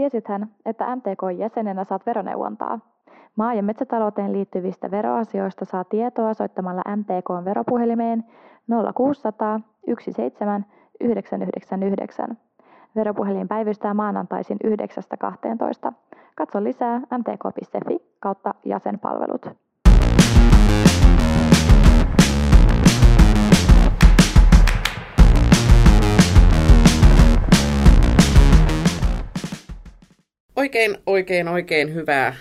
Tiesithän, että MTK-jäsenenä saat veroneuvontaa. Maa- ja metsätalouteen liittyvistä veroasioista saa tietoa soittamalla MTK:n veropuhelimeen 0600 17 999. Veropuhelin päivystää maanantaisin 9–12. Katso lisää mtk.fi/jäsenpalvelut. Oikein hyvää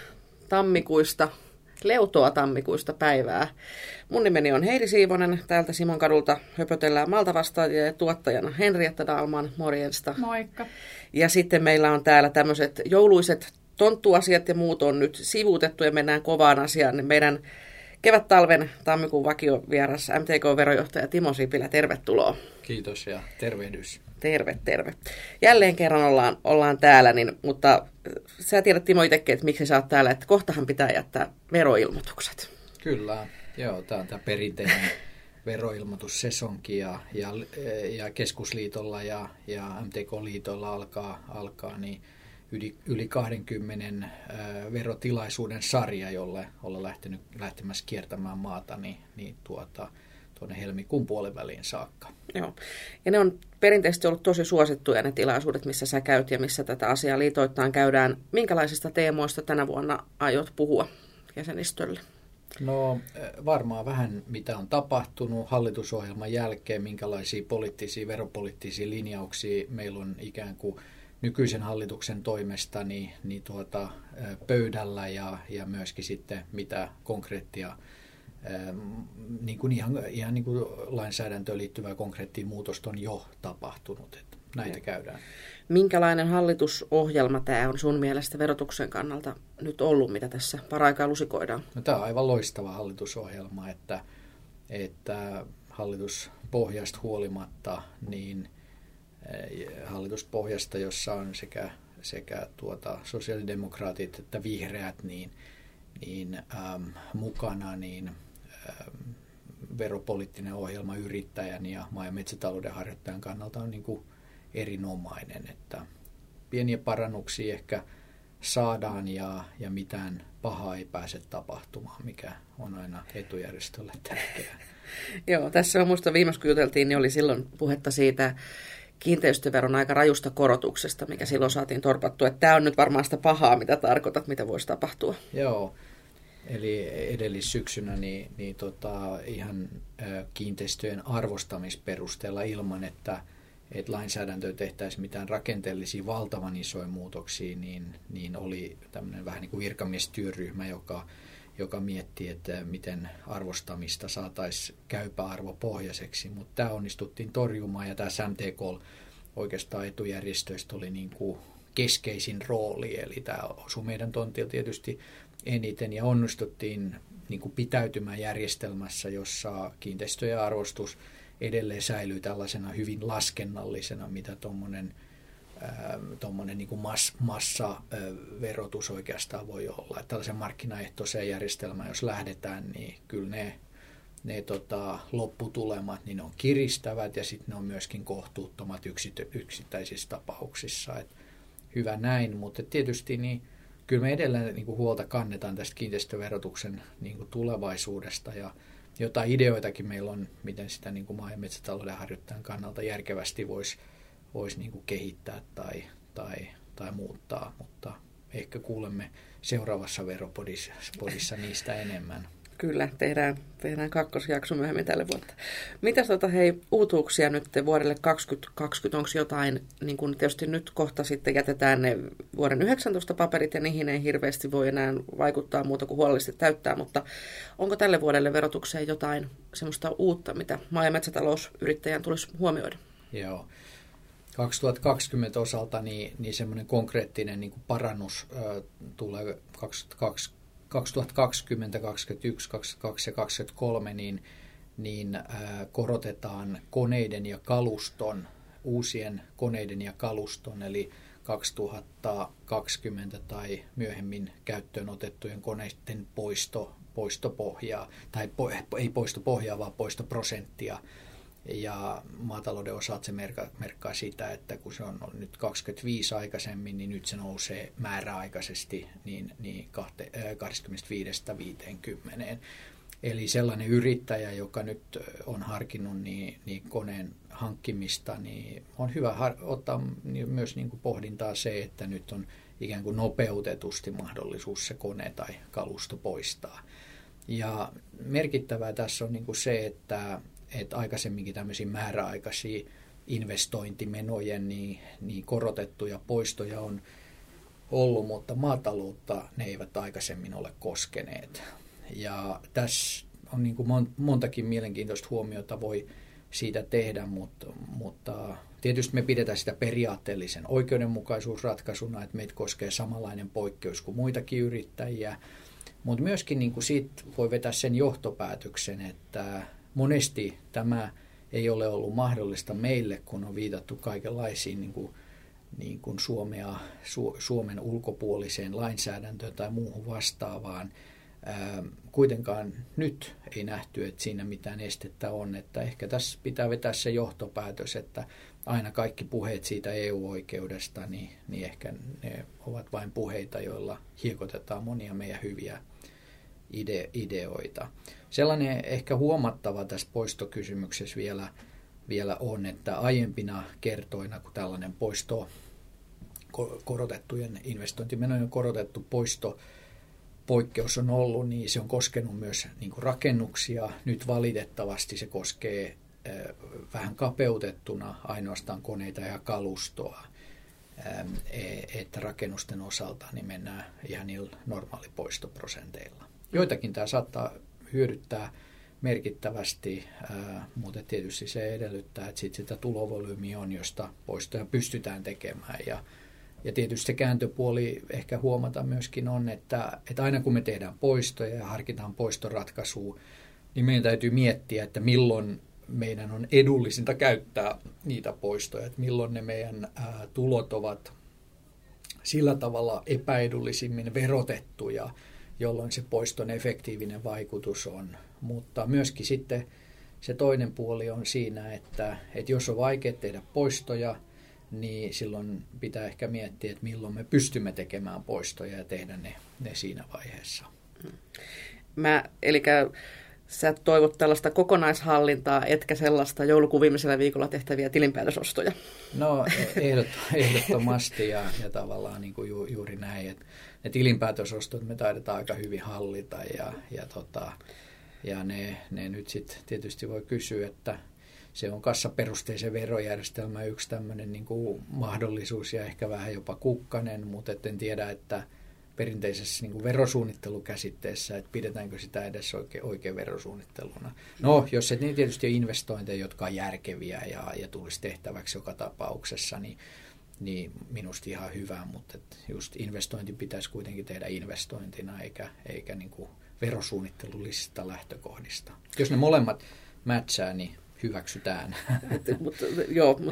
tammikuista, leutoa tammikuista päivää. Mun nimeni on Heidi Siivonen, täältä Simon kadulta höpötellään maltavastaajia ja tuottajana Henrietta Dalman, morjesta. Moikka. Ja sitten meillä on täällä tämmöiset jouluiset tonttuasiat ja muut on nyt sivuutettu ja mennään kovaan asiaan. Meidän kevät-talven tammikuun vakiovieras MTK-verojohtaja Timo Sipilä, tervetuloa. Kiitos ja tervehdys. Terve. Jälleen kerran ollaan täällä, mutta sä tiedät Timo itsekin, että miksi sä oot täällä, että kohtahan pitää jättää veroilmoitukset. Kyllä, joo, tämä on tämä perinteinen veroilmoitussesonki ja keskusliitolla ja MTK-liitolla alkaa niin yli 20 verotilaisuuden sarja, jolle ollaan lähtemässä kiertämään maata, tuonne helmikuun puoliväliin saakka. Joo, ja ne on perinteisesti ollut tosi suosittuja ne tilaisuudet, missä sä käyt ja missä tätä asiaa liitoittain käydään. Minkälaisista teemoista tänä vuonna aiot puhua jäsenistölle? No varmaan vähän mitä on tapahtunut hallitusohjelman jälkeen, minkälaisia veropoliittisia linjauksia meillä on ikään kuin nykyisen hallituksen toimesta pöydällä ja myöskin sitten mitä konkreettia ihan niin kuin lainsäädäntöön liittyvää konkreettia muutosta on jo tapahtunut. Että näitä käydään. Minkälainen hallitusohjelma tämä on sun mielestä verotuksen kannalta nyt ollut, mitä tässä paraikaa lusikoidaan? No, tämä on aivan loistava hallitusohjelma, että hallituspohjasta huolimatta, niin hallituspohjasta, jossa on sekä sosiaalidemokraatit että vihreät, mukana veropoliittinen ohjelma yrittäjän ja maa- ja metsätalouden harjoittajan kannalta on erinomainen, että pieniä parannuksia ehkä saadaan ja mitään pahaa ei pääse tapahtumaan, mikä on aina etujärjestölle tärkeää. Joo, tässä minusta viimeksi kun juteltiin, niin oli silloin puhetta siitä kiinteistöveron aika rajusta korotuksesta, mikä silloin saatiin torpattua. Että tämä on nyt varmaan sitä pahaa, mitä tarkoitat, mitä voisi tapahtua. Joo, eli edellissyksynä ihan kiinteistöjen arvostamisperusteella ilman, että lainsäädäntöön tehtäisiin mitään rakenteellisia valtavan isoja muutoksia, niin oli tämmöinen vähän niin kuin virkamiestyöryhmä, joka miettii, että miten arvostamista saataisiin käypäarvopohjaiseksi, mutta tämä onnistuttiin torjumaan ja tämä MTK oikeastaan etujärjestöistä oli niin kuin keskeisin rooli, eli tämä osui meidän tontilla tietysti eniten ja onnistuttiin niin kuin pitäytymään järjestelmässä, jossa kiinteistöjen arvostus edelleen säilyy tällaisena hyvin laskennallisena, mitä tuommoinen niin kuin massaverotus oikeastaan voi olla. Että tällaisen markkinaehtoiseen järjestelmään, jos lähdetään, niin kyllä ne lopputulemat niin ne on kiristävät ja sitten ne on myöskin kohtuuttomat yksittäisissä tapauksissa. Et hyvä näin, mutta tietysti kyllä me edelleen niin kuin huolta kannetaan tästä kiinteistöverotuksen niin kuin tulevaisuudesta ja jotain ideoitakin meillä on, miten sitä niin kuin maa- ja metsätalouden harjoittajan kannalta järkevästi voisi niin kuin kehittää tai muuttaa, mutta ehkä kuulemme seuraavassa Veropodissa niistä enemmän. Kyllä, tehdään kakkosjakso myöhemmin tälle vuotta. Mitäs hei, uutuuksia nyt vuodelle 2020, onko jotain, niin kun tietysti nyt kohta sitten jätetään ne vuoden 19 paperit ja niihin ei hirveästi voi enää vaikuttaa muuta kuin huolellisesti täyttää, mutta onko tälle vuodelle verotukseen jotain semmoista uutta, mitä maa- ja metsätalousyrittäjän tulisi huomioida? Joo. 2020 osalta niin semmoinen konkreettinen niin kuin parannus tulee 2020, 2021, 2022 ja 2023, korotetaan koneiden ja kaluston, uusien koneiden ja kaluston, eli 2020 tai myöhemmin käyttöön otettujen koneiden poistopohjaa, tai ei poistopohjaa, vaan poistoprosenttia Ja maatalouden osalta se merkkaa sitä, että kun se on nyt 25 aikaisemmin, niin nyt se nousee määräaikaisesti niin 25-50. Eli sellainen yrittäjä, joka nyt on harkinnut niin koneen hankkimista, niin on hyvä ottaa myös niin kuin pohdintaa se, että nyt on ikään kuin nopeutetusti mahdollisuus se kone tai kalusto poistaa. Ja merkittävää tässä on niin kuin se, että aikaisemminkin tämmöisiä määräaikaisia investointimenojen niin korotettuja poistoja on ollut, mutta maataloutta ne eivät aikaisemmin ole koskeneet. Ja tässä on niin kuin montakin mielenkiintoista huomiota voi siitä tehdä, mutta tietysti me pidetään sitä periaatteellisen oikeudenmukaisuusratkaisuna, että meitä koskee samanlainen poikkeus kuin muitakin yrittäjiä. Mutta myöskin niin kuin siitä voi vetää sen johtopäätöksen, että monesti tämä ei ole ollut mahdollista meille, kun on viitattu kaikenlaisiin niin kuin Suomen ulkopuoliseen lainsäädäntöön tai muuhun vastaavaan. Kuitenkaan nyt ei nähty, että siinä mitään estettä on. Että ehkä tässä pitää vetää se johtopäätös, että aina kaikki puheet siitä EU-oikeudesta, niin ehkä ne ovat vain puheita, joilla hiekotetaan monia meidän hyviä ideoita. Sellainen ehkä huomattava tässä poistokysymyksessä vielä on, että aiempina kertoina, kun tällainen investointimenojen korotettu poisto poikkeus on ollut, niin se on koskenut myös niin kuin rakennuksia. Nyt valitettavasti se koskee vähän kapeutettuna ainoastaan koneita ja kalustoa, että rakennusten osalta niin mennään ihan niillä normaalipoistoprosenteilla. Joitakin tämä saattaa hyödyttää merkittävästi, mutta tietysti se edellyttää, että sitä tulovolyymiä on, josta poistoja pystytään tekemään. Ja tietysti se kääntöpuoli ehkä huomata myöskin on, että aina kun me tehdään poistoja ja harkitaan poistoratkaisua, niin meidän täytyy miettiä, että milloin meidän on edullisinta käyttää niitä poistoja, että milloin ne meidän tulot ovat sillä tavalla epäedullisimmin verotettuja, jolloin se poiston efektiivinen vaikutus on. Mutta myöskin sitten se toinen puoli on siinä, että jos on vaikea tehdä poistoja, niin silloin pitää ehkä miettiä, että milloin me pystymme tekemään poistoja ja tehdä ne siinä vaiheessa. Eli sä toivot tällaista kokonaishallintaa, etkä sellaista joulukuviimisellä viikolla tehtäviä tilinpäätösostoja. No ehdottomasti ja tavallaan niin kuin juuri näin, että ne tilinpäätösostot me taidetaan aika hyvin hallita ja ne nyt sitten tietysti voi kysyä, että se on kassaperusteisen verojärjestelmä yksi tämmöinen niin kuin mahdollisuus ja ehkä vähän jopa kukkanen, mutta en tiedä, että perinteisessä niin kuin verosuunnittelukäsitteessä, että pidetäänkö sitä edes oikein verosuunnitteluna. No, jos et niin tietysti on investointeja, jotka on järkeviä ja tulisi tehtäväksi joka tapauksessa, niin minusta ihan hyvä, mutta just investointi pitäisi kuitenkin tehdä investointina eikä niin kuin verosuunnittelullisista lähtökohdista. Jos ne molemmat mätsää, niin hyväksytään. Mutta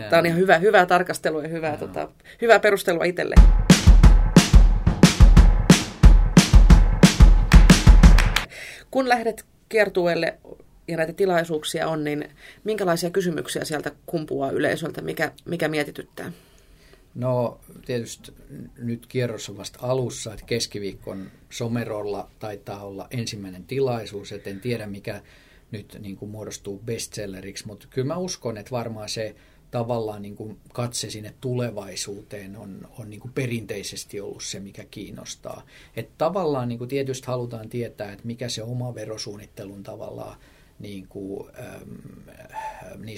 tämä on ihan hyvää tarkastelua ja hyvää perustelua itselle. Kun lähdet kiertueelle ja näitä tilaisuuksia on, niin minkälaisia kysymyksiä sieltä kumpuaa yleisöltä, mikä mietityttää? No tietysti nyt kierros on vasta alussa, että keskiviikon Somerolla taitaa olla ensimmäinen tilaisuus, et en tiedä mikä nyt niin kuin muodostuu bestselleriksi, mutta kyllä mä uskon, että varmaan se tavallaan niin kuin katse sinne tulevaisuuteen on niin kuin perinteisesti ollut se, mikä kiinnostaa. Että tavallaan niin kuin tietysti halutaan tietää, että mikä se oma verosuunnittelun tavallaan niin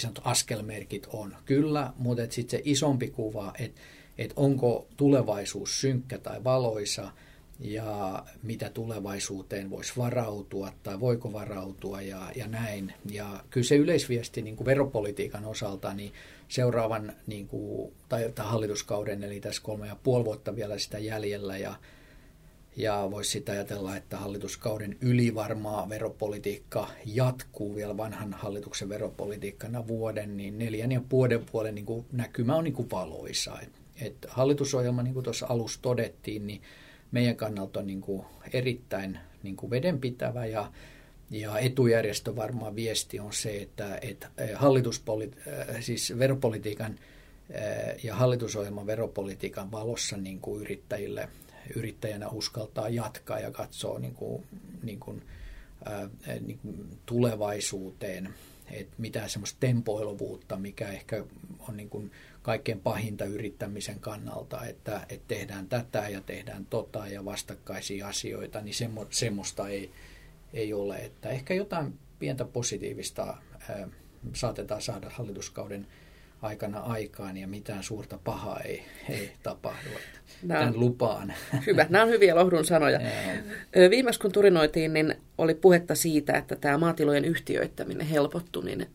sanotut askelmerkit on. Kyllä, mutta sitten se isompi kuva, että onko tulevaisuus synkkä tai valoisa, ja mitä tulevaisuuteen voisi varautua tai voiko varautua ja näin. Ja kyllä se yleisviesti niin kuin veropolitiikan osalta niin seuraavan niin kuin, tai hallituskauden, eli tässä 3,5 vuotta vielä sitä jäljellä ja voisi sitä ajatella, että hallituskauden yli varmaa veropolitiikka jatkuu vielä vanhan hallituksen veropolitiikkana vuoden, niin 4,5 vuoden niin kuin näkymä on niin kuin valoisa. Et hallitusohjelma, niin kuin tuossa alussa todettiin, niin meidän kannalta on niin kuin erittäin niin kuin vedenpitävä ja Ja etujärjestö varmaan viesti on se, että veropolitiikan ja hallitusohjelman veropolitiikan valossa niin kuin yrittäjänä uskaltaa jatkaa ja katsoa niin kuin tulevaisuuteen, että mitään semmoista tempoiluvuutta, mikä ehkä on niin kuin kaikkein pahinta yrittämisen kannalta, että tehdään tätä ja tehdään tota ja vastakkaisia asioita, niin semmoista ei ole. Että ehkä jotain pientä positiivista saatetaan saada hallituskauden aikana aikaan ja mitään suurta pahaa ei tapahdu. Tämän lupaan. Hyvä. Nämä on hyviä lohdun sanoja. Viimeksi kun turinoitiin, niin oli puhetta siitä, että tämä maatilojen yhtiöittäminen helpottui. Niin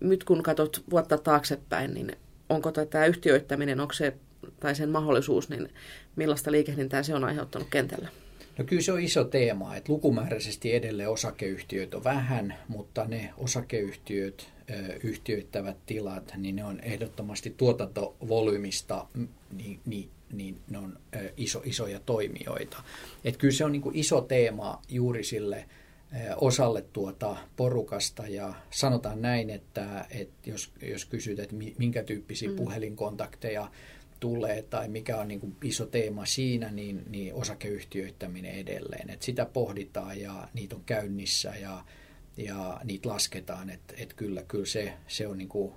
nyt kun katsot vuotta taaksepäin, niin onko tämä yhtiöittäminen, onko se, tai sen mahdollisuus, niin millaista liikehdintää se on aiheuttanut kentällä? No kyllä se on iso teema, että lukumääräisesti edelleen osakeyhtiöt on vähän, mutta ne osakeyhtiöt, yhtiöittävät tilat, niin ne on ehdottomasti tuotantovolyymista, niin ne on isoja toimijoita. Että kyllä se on niin kuin iso teema juuri sille osalle tuota porukasta, ja sanotaan näin, että jos kysyt, että minkä tyyppisiä puhelinkontakteja tulee tai mikä on niin kuin iso teema siinä, niin osakeyhtiöittäminen edelleen. Et sitä pohditaan ja niitä on käynnissä ja niitä lasketaan. Et kyllä se on niin kuin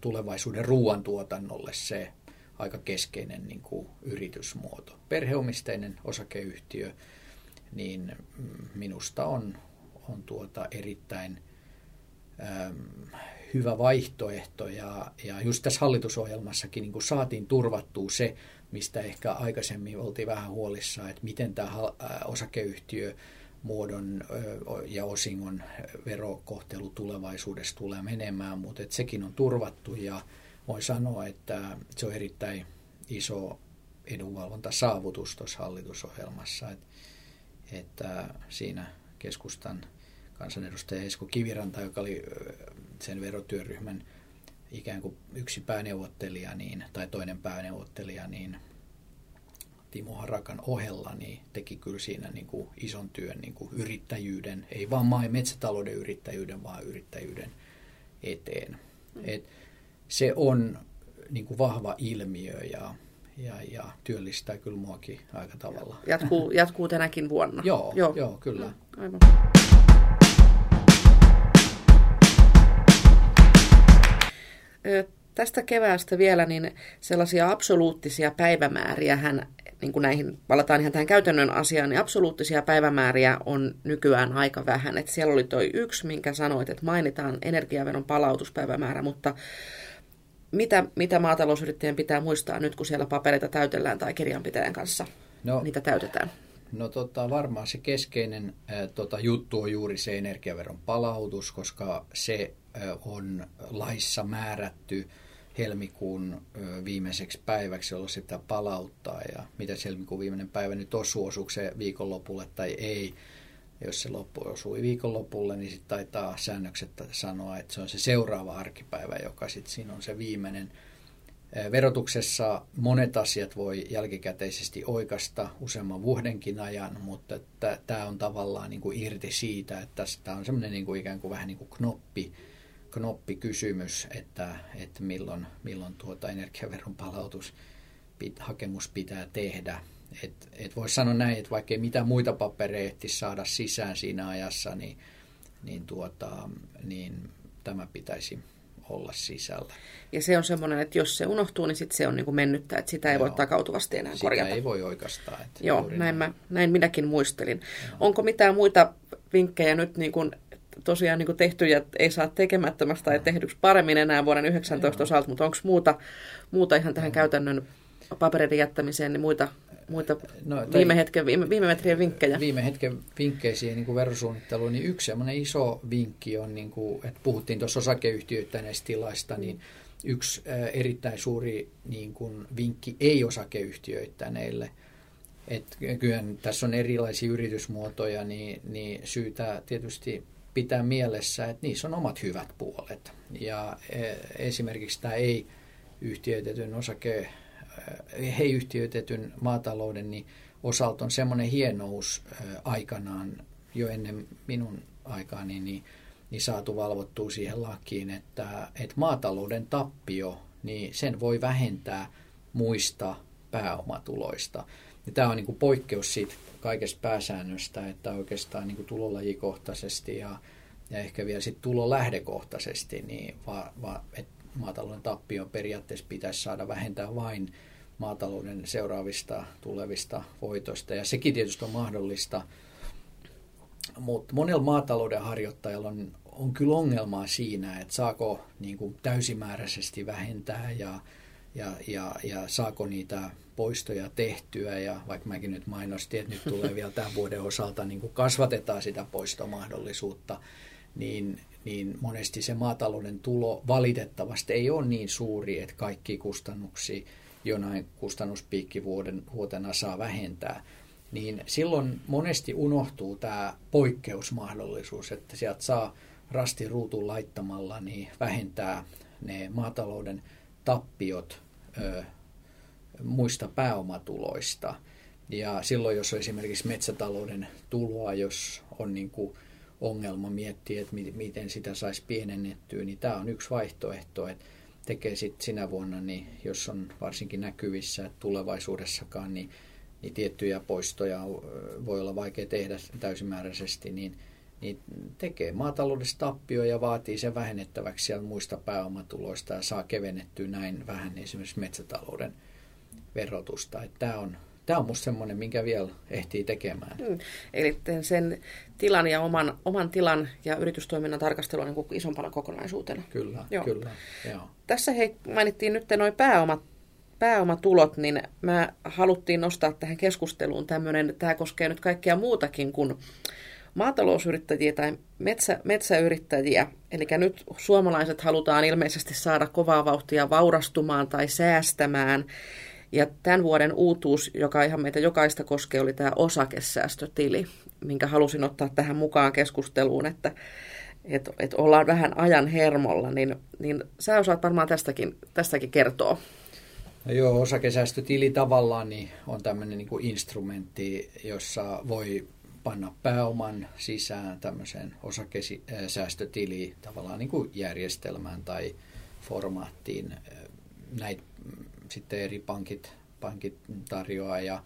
tulevaisuuden ruoantuotannolle se aika keskeinen niin kuin yritysmuoto. Perheomisteinen osakeyhtiö niin minusta on erittäin hyvä vaihtoehto, ja just tässä hallitusohjelmassakin niin kuin saatiin turvattua se, mistä ehkä aikaisemmin oltiin vähän huolissaan, että miten tämä osakeyhtiömuodon ja osingon verokohtelu tulevaisuudessa tulee menemään, mutta että sekin on turvattu, ja voin sanoa, että se on erittäin iso edunvalvontasaavutus tuossa hallitusohjelmassa, että siinä keskustan kansanedustaja Esko Kiviranta, joka oli sen verotyöryhmän ikään kuin yksi pääneuvottelija tai toinen pääneuvottelija niin Timo Harakan ohella, niin teki kyllä siinä niin kuin ison työn niin kuin yrittäjyyden, ei vaan maa- ja metsätalouden yrittäjyyden, vaan yrittäjyyden eteen. Et se on niin kuin vahva ilmiö ja työllistää kyllä muakin aika tavalla. Jatkuu tänäkin vuonna. Joo, kyllä. Aivan. Tästä keväästä vielä, niin sellaisia absoluuttisia päivämääriä, niin kuin näihin, palataan ihan tähän käytännön asiaan, niin absoluuttisia päivämääriä on nykyään aika vähän. Et siellä oli toi yksi, minkä sanoit, että mainitaan energiaveron palautuspäivämäärä, mutta mitä maatalousyrittäjien pitää muistaa nyt, kun siellä papereita täytellään tai kirjanpitäjän kanssa niitä täytetään? Varmaan se keskeinen juttu on juuri se energiaveron palautus, koska se on laissa määrätty helmikuun viimeiseksi päiväksi, jolloin sitä palauttaa, ja mitä se helmikuun viimeinen päivä nyt osuuko se viikonlopulle tai ei. Jos se loppu osui viikonlopulle, niin sitten taitaa säännökset sanoa, että se on se seuraava arkipäivä, joka sitten siinä on se viimeinen. Verotuksessa monet asiat voi jälkikäteisesti oikaista useamman vuodenkin ajan, mutta tämä on tavallaan niin kuin irti siitä, että tämä on semmoinen niin kuin ikään kuin vähän niin kuin knoppikysymys, että milloin energiaveron palautushakemus pitää tehdä. Et voisi sanoa näin, että vaikka ei mitään muita papereita saada sisään siinä ajassa, niin tämä pitäisi olla sisällä. Ja se on semmoinen, että jos se unohtuu, niin sitten se on niin kuin mennyttä, että sitä ei voi takautuvasti enää korjata. Sitä ei voi oikeastaan. Näin minäkin muistelin. Joo. Onko mitään muita vinkkejä nyt niin kuin tosiaan niin kuin tehtyjä ei saa tekemättömästä tai tehdyksi paremmin enää vuoden 2019 osalta, mutta onko muuta ihan tähän käytännön papereiden jättämiseen, niin muita viime metrien vinkkejä? Viime hetken vinkkeisiin niin kuin verosuunnitteluun, niin yksi sellainen iso vinkki on, niin kuin, että puhuttiin tuossa osakeyhtiöittäneistä tilaista, niin yksi erittäin suuri niin kuin vinkki ei-osakeyhtiöittäneille. Kyllähän tässä on erilaisia yritysmuotoja, niin syytä tietysti pitää mielessä, että niissä on omat hyvät puolet. Ja esimerkiksi tämä ei-yhtiöitetyn yhtiöitetyn maatalouden niin osalta on semmoinen hienous aikanaan jo ennen minun aikaa, niin saatu valvottua siihen lakiin, että maatalouden tappio, niin sen voi vähentää muista pääomatuloista. Ja tämä on niin kuin poikkeus siitä kaikesta pääsäännöstä, että oikeastaan niin kuin tulolajikohtaisesti ja ehkä vielä sitten tulolähdekohtaisesti, niin että maatalouden tappion periaatteessa pitäisi saada vähentää vain maatalouden seuraavista tulevista voitoista. Ja sekin tietysti on mahdollista, mutta monella maatalouden harjoittajalla on kyllä ongelmaa siinä, että saako niin kuin täysimääräisesti vähentää ja saako niitä poistoja tehtyä, ja vaikka mäkin nyt mainostin, että nyt tulee vielä tämän vuoden osalta, niin kun kasvatetaan sitä poistomahdollisuutta, niin monesti se maatalouden tulo valitettavasti ei ole niin suuri, että kaikki kustannuksia jonain kustannuspiikkivuotena saa vähentää. Niin silloin monesti unohtuu tämä poikkeusmahdollisuus, että sieltä saa rastin ruutuun laittamalla niin vähentää ne maatalouden tappiot muista pääomatuloista. Ja silloin, jos on esimerkiksi metsätalouden tuloa, jos on niin kuin ongelma miettiä, että miten sitä saisi pienennettyä, niin tämä on yksi vaihtoehto, että tekee sitten sinä vuonna, niin jos on varsinkin näkyvissä, että tulevaisuudessakaan, niin tiettyjä poistoja voi olla vaikea tehdä täysimääräisesti, niin tekee maataloudessa tappio ja vaatii sen vähennettäväksi siellä muista pääomatuloista ja saa kevennettyä näin vähän esimerkiksi metsätalouden verotusta. Tämä on musta semmoinen, minkä vielä ehtii tekemään. Eli sen tilan ja oman tilan ja yritystoiminnan tarkastelu on niin kuin isompana kokonaisuutena. Kyllä. Joo. Tässä mainittiin nyt nuo pääomatulot, niin mä haluttiin nostaa tähän keskusteluun tämmöinen, tämä koskee nyt kaikkea muutakin kuin maatalousyrittäjiä tai metsäyrittäjiä, eli nyt suomalaiset halutaan ilmeisesti saada kovaa vauhtia vaurastumaan tai säästämään, ja tämän vuoden uutuus, joka ihan meitä jokaista koskee, oli tämä osakesäästötili, minkä halusin ottaa tähän mukaan keskusteluun, että ollaan vähän ajan hermolla, niin sä osaat varmaan tästäkin kertoa. No joo, osakesäästötili tavallaan niin on tämmöinen niin kuin instrumentti, jossa voi panna pääoman sisään tämmöiseen osakesäästötiliin tavallaan niin kuin järjestelmään tai formaattiin. Näitä sitten eri pankit tarjoaa ja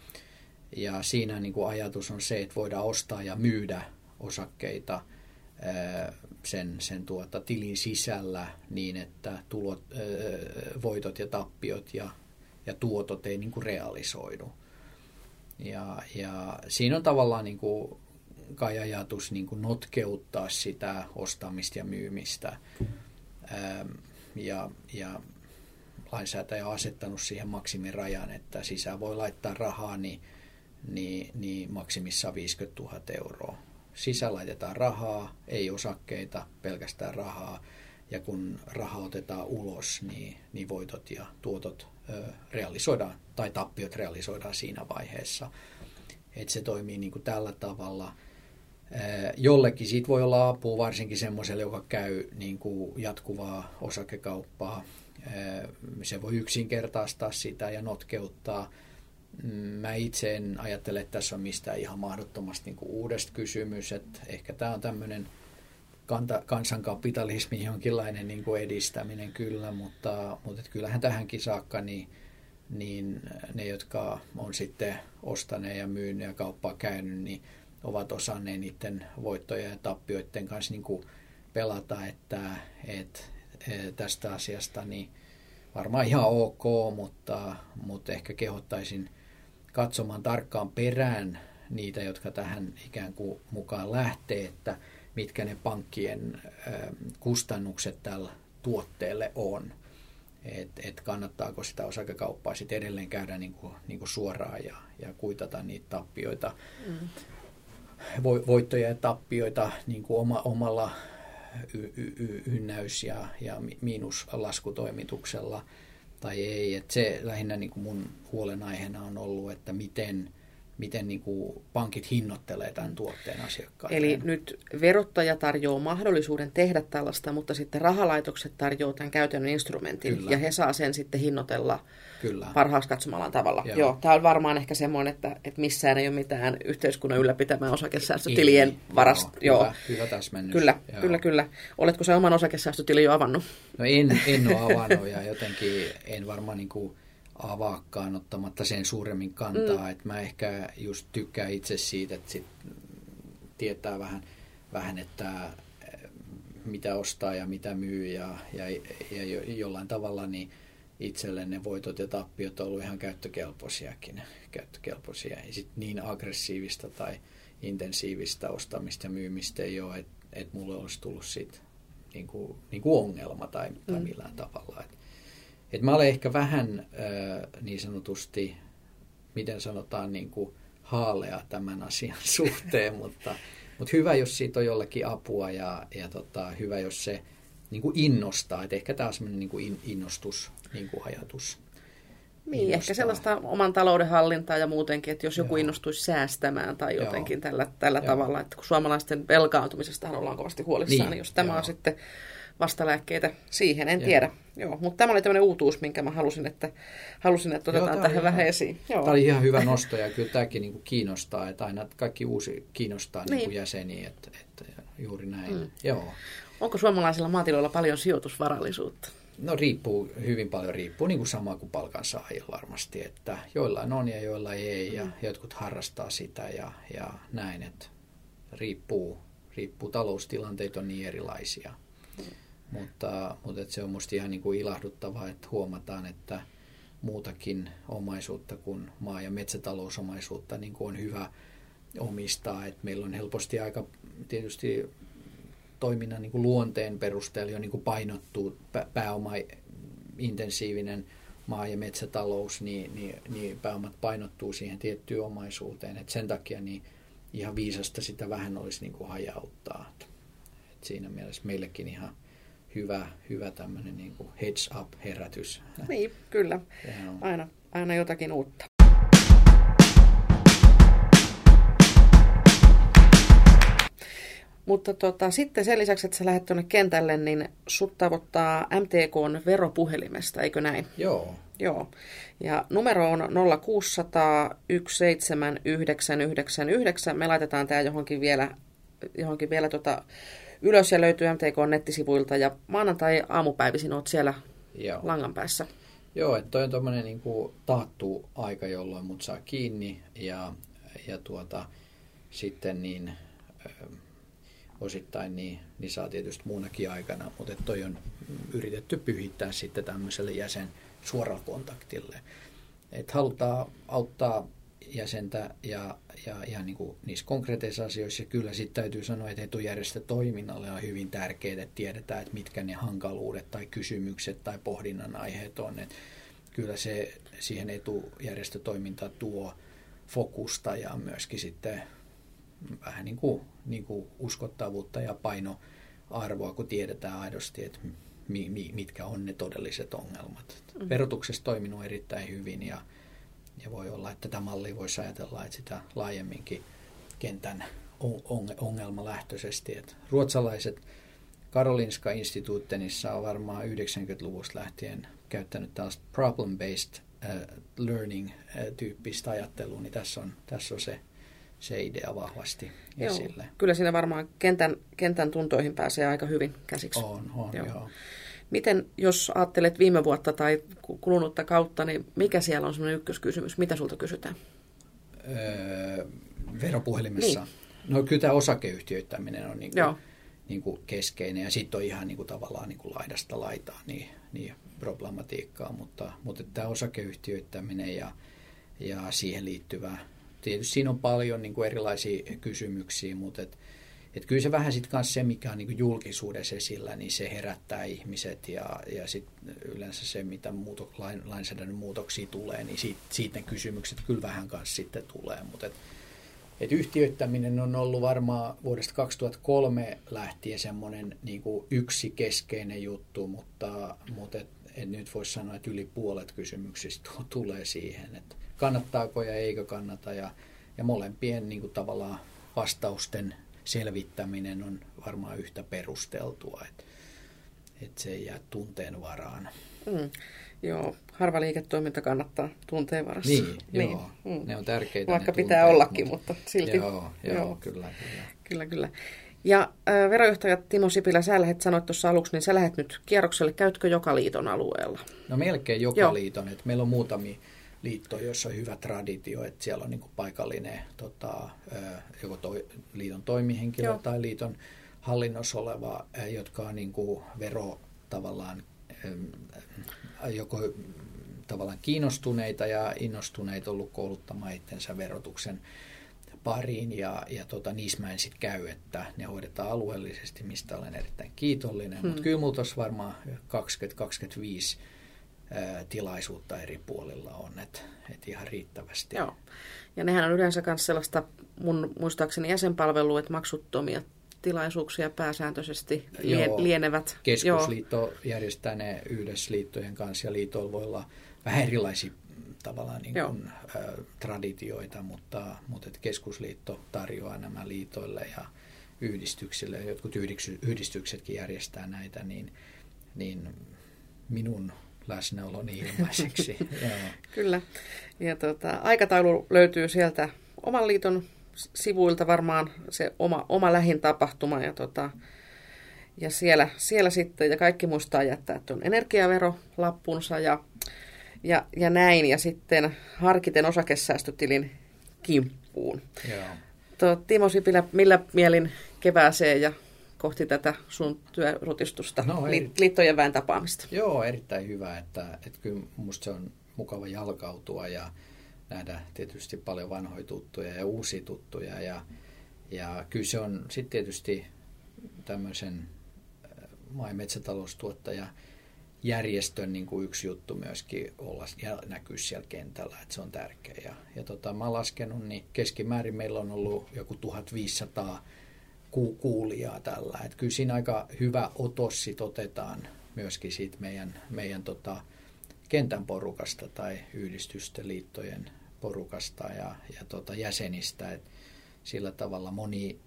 siinä niin kuin ajatus on se, että voidaan ostaa ja myydä osakkeita sen tilin sisällä niin, että voitot ja tappiot ja tuotot ei niin kuin realisoidu. Ja siinä on tavallaan niin kuin kai ajatus niin kuin notkeuttaa sitä ostamista ja myymistä. Ja lainsäätäjä on asettanut siihen maksimirajan, että sisään voi laittaa rahaa niin maksimissaan 50 000 €. Sisään laitetaan rahaa, ei osakkeita, pelkästään rahaa. Ja kun raha otetaan ulos, niin voitot ja tuotot realisoidaan tai tappiot realisoidaan siinä vaiheessa. Et se toimii niin kuin tällä tavalla. Jollekin siitä voi olla apua, varsinkin semmoiselle, joka käy niin kuin jatkuvaa osakekauppaa. Se voi yksinkertaistaa sitä ja notkeuttaa. Mä itse en ajattele, että tässä on mistään ihan mahdottomasti niin kuin uudesta kysymys. Et ehkä tämä on tämmöinen kansankapitalismi jonkinlainen niin kuin edistäminen kyllä, mutta kyllähän tähänkin saakka niin ne, jotka on sitten ostaneet ja myyneet ja kauppaa käynyt, niin ovat osanneet niiden voittojen ja tappioiden kanssa niin kuin pelata, että tästä asiasta niin varmaan ihan ok, mutta ehkä kehottaisin katsomaan tarkkaan perään niitä, jotka tähän ikään kuin mukaan lähtee, että mitkä ne pankkien kustannukset tällä tuotteelle on. Et kannattaako sitä osakekauppaa sitten edelleen käydä niin kuin suoraan ja kuitata niitä tappioita, voittoja ja tappioita niin kuin omalla ynnäys- ja miinuslaskutoimituksella tai ei. Et se lähinnä niin kuin mun huolenaiheena on ollut, että miten miten niin kuin pankit hinnoittelee tämän tuotteen asiakkaille. Eli nyt verottaja tarjoaa mahdollisuuden tehdä tällaista, mutta sitten rahalaitokset tarjoavat tämän käytännön instrumentin, kyllä, ja he saa sen sitten hinnoitella, kyllä, parhaaksi katsomalla tavalla. Joo. Joo, tämä on varmaan ehkä semmoinen, että missään ei ole mitään yhteiskunnan ylläpitämään osakesäästötilien varasta. Hyvä täsmennys. Kyllä, joo, kyllä, kyllä. Oletko sä oman osakesäästötilin jo avannut? No en ole avannut ja jotenkin en varmaan niin kuin avaakkaan ottamatta sen suuremmin kantaa, että mä ehkä just tykkään itse siitä, että sit tietää vähän, että mitä ostaa ja mitä myy ja jollain tavalla niin itselle ne voitot ja tappiot on ollut ihan käyttökelpoisia. Ja sit niin aggressiivista tai intensiivistä ostamista ja myymistä ei ole, että mulle olisi tullut siitä niin kuin ongelma tai millään tavalla. Et mä olen ehkä vähän niin sanotusti, miten sanotaan, niin kuin haalea tämän asian suhteen, mutta hyvä, jos siitä on jollakin apua ja hyvä, jos se niin kuin innostaa. Et ehkä tämä on sellainen niin kuin innostus, niin kuin ajatus. Niin, ehkä sellaista oman taloudenhallintaa ja muutenkin, että jos joku, joo, innostuisi säästämään tai jotenkin, joo, tällä tavalla, että kun suomalaisten velkaantumisesta ollaan kovasti huolissaan, niin jos tämä, joo, on sitten vastalääkkeitä siihen, en tiedä. Joo, mutta tämä oli tämmöinen uutuus, minkä mä halusin, että otetaan tähän vähän esiin. Joo. Tämä oli ihan hyvä nosto ja kyllä tämäkin niin kuin kiinnostaa, että aina kaikki uusi kiinnostaa niin kuin jäseniä, että juuri näin. Joo. Onko suomalaisilla maatiloilla paljon sijoitusvarallisuutta? No riippuu, hyvin paljon riippuu, niin kuin sama kuin palkansaajilla varmasti, että joillain on ja joillain ei ja jotkut harrastaa sitä ja näin, että riippuu taloustilanteet on niin erilaisia. Mutta se on musta ihan niin kuin ilahduttavaa, että huomataan, että muutakin omaisuutta kuin maa- ja metsätalousomaisuutta niin kuin on hyvä omistaa. Et meillä on helposti aika tietysti toiminnan niin kuin luonteen perusteella jo niin kuin painottuu pääomaintensiivinen maa- ja metsätalous, niin pääomat painottuu siihen tiettyyn omaisuuteen. Et sen takia niin ihan viisasta sitä vähän olisi niin kuin hajauttaa. Et siinä mielessä meillekin ihan hyvä tämmöinen niin kuin heads up -herätys. Niin, kyllä. Aina jotakin uutta. Mutta sitten sen lisäksi, että sä lähdet tuonne kentälle, niin sut tavoittaa MTK:n veropuhelimesta, eikö näin? Joo. Joo. Ja numero on 0600 179 99. Me laitetaan tää johonkin vielä ylös ja löytyy MTK:n nettisivuilta ja maanantai-aamupäivisin olet siellä, joo, langan päässä. Joo, että toi on tommoinen niin kuin taattu aika, jolloin mut saa kiinni ja sitten niin osittain niin saa tietysti muunakin aikana, mutta toi on yritetty pyhittää sitten tämmöiselle jäsen suorakontaktille. Että halutaan auttaa jäsentä ja ihan niin kuin niissä konkreettisissa asioissa. Ja kyllä sitten täytyy sanoa, että etujärjestötoiminnalle on hyvin tärkeää, että tiedetään, että mitkä ne hankaluudet tai kysymykset tai pohdinnan aiheet on. Että kyllä se siihen etujärjestötoiminta tuo fokusta ja myöskin sitten vähän niin kuin uskottavuutta ja painoarvoa, kun tiedetään aidosti, että mitkä on ne todelliset ongelmat. Verotuksessa toiminut erittäin hyvin ja voi olla, että tätä mallia voisi ajatella, että sitä laajemminkin kentän ongelmalähtöisesti. Että ruotsalaiset Karolinska-instituuttenissa on varmaan 90-luvusta lähtien käyttänyt tällaista problem-based learning-tyyppistä ajattelua, niin tässä on se idea vahvasti esille. Joo, kyllä siinä varmaan kentän tuntoihin pääsee aika hyvin käsiksi. On, joo. Joo. Miten, jos ajattelet viime vuotta tai kulunutta kautta, niin mikä siellä on semmoinen ykköskysymys? Mitä sulta kysytään? Veropuhelimessa. Niin. No kyllä tämä osakeyhtiöittäminen on niin kuin keskeinen ja sitten on ihan niin kuin tavallaan niin kuin laidasta laitaan niin problematiikkaa, mutta tämä osakeyhtiöittäminen ja siihen liittyvää. Tietysti siinä on paljon niin kuin erilaisia kysymyksiä, mutta että kyllä se vähän sitten kanssa se, mikä on niin julkisuudessa esillä, niin se herättää ihmiset ja sitten yleensä se, mitä lainsäädännön muutoksia tulee, niin siitä ne kysymykset kyllä vähän kanssa sitten tulee. Mutta et yhtiöittäminen on ollut varmaan vuodesta 2003 lähtien semmoinen niin kuin yksi keskeinen juttu, mutta et nyt voisi sanoa, että yli puolet kysymyksistä tulee siihen, että kannattaako ja eikö kannata ja Ja molempien niin kuin tavallaan vastausten selvittäminen on varmaan yhtä perusteltua, että se ei jää tunteen varaan. Mm. Joo, harva liiketoiminta kannattaa tunteen varassa. Niin. Joo, ne on tärkeitä. Vaikka pitää tunteet, ollakin, mutta silti. Joo. Kyllä. Ja verojohtaja Timo Sipilä, sä sanoit tuossa aluksi, niin sä lähdet nyt kierrokselle. Käytkö joka liiton alueella? No melkein joka liiton. Et meillä on muutamia liittoja, joissa on hyvä traditio, että siellä on niin kuin paikallinen joko liiton toimihenkilö tai liiton hallinnossa oleva, jotka on niin kuin vero tavallaan joko tavallaan kiinnostuneita ja innostuneita ollut kouluttamaan itsensä verotuksen pariin, ja niissä mä en sitten käy, että ne hoidetaan alueellisesti, mistä olen erittäin kiitollinen, mutta kyllä mulla tuossa varmaan 20-25 tilaisuutta eri puolilla on, että ihan riittävästi. Joo, ja nehän on yleensä myös sellaista mun muistaakseni jäsenpalvelua, että maksuttomia tilaisuuksia pääsääntöisesti lienevät. Keskusliitto järjestää ne yhdessä liittojen kanssa, ja liitoilla voi olla vähän erilaisia tavallaan niin kuin, traditioita, mutta keskusliitto tarjoaa nämä liitoille ja yhdistyksille, ja jotkut yhdistyksetkin järjestää näitä, niin minun läsnäoloni ilmaiseksi. Kyllä, ja aikataulu löytyy sieltä oman liiton sivuilta varmaan se oma lähin tapahtuma, ja siellä sitten, ja kaikki muistaa jättää tuon energiaverolappunsa ja näin, ja sitten harkiten osakesäästötilin kimppuun. Timo Sipilä, millä mielin kevääseen ja kohti tätä sun työrutistusta, liittojen väen tapaamista? Joo, erittäin hyvä, että kyllä musta se on mukava jalkautua ja nähdä tietysti paljon vanhoja tuttuja ja uusia tuttuja, ja kyllä se on sitten tietysti tämmöisen maa- ja metsätaloustuottajajärjestön niin kuin yksi juttu myöskin olla ja näkyy siellä kentällä, että se on tärkeä. Ja mä oon laskenut, niin keskimäärin meillä on ollut joku 1500 kuulijaa tällä. Että kyllä siinä aika hyvä otos sit otetaan myöskin siitä meidän kentän porukasta tai yhdistysten, liittojen porukasta ja jäsenistä. Et sillä tavalla moni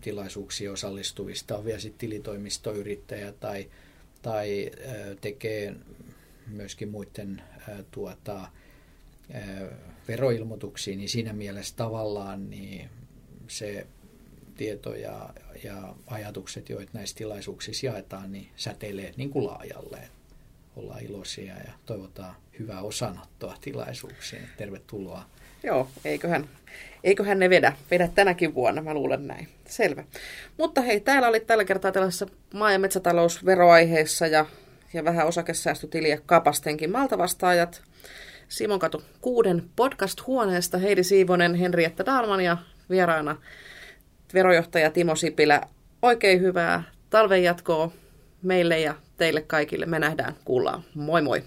tilaisuuksia osallistuvista on vielä sitten tilitoimistoyrittäjä tai tekee myöskin muiden veroilmoituksia, niin siinä mielessä tavallaan niin se tieto ja ajatukset, joita näissä tilaisuuksissa jaetaan, niin säteilee niin kuin laajalle. Ollaan iloisia ja toivotaan hyvää osanottoa tilaisuuksiin. Tervetuloa. Joo, eiköhän ne vedä tänäkin vuonna, mä luulen näin. Selvä. Mutta hei, täällä oli tällä kertaa tällaisessa maa- ja metsätalousveroaiheessa ja vähän osakesäästötiliä kapastenkin maltavastaajat. Simon katu 6 podcast-huoneesta Heidi Siivonen, Henrietta Dalman ja vieraana verojohtaja Timo Sipilä. Oikein hyvää talven jatkoa meille ja teille kaikille. Me nähdään, kuullaan. Moi moi!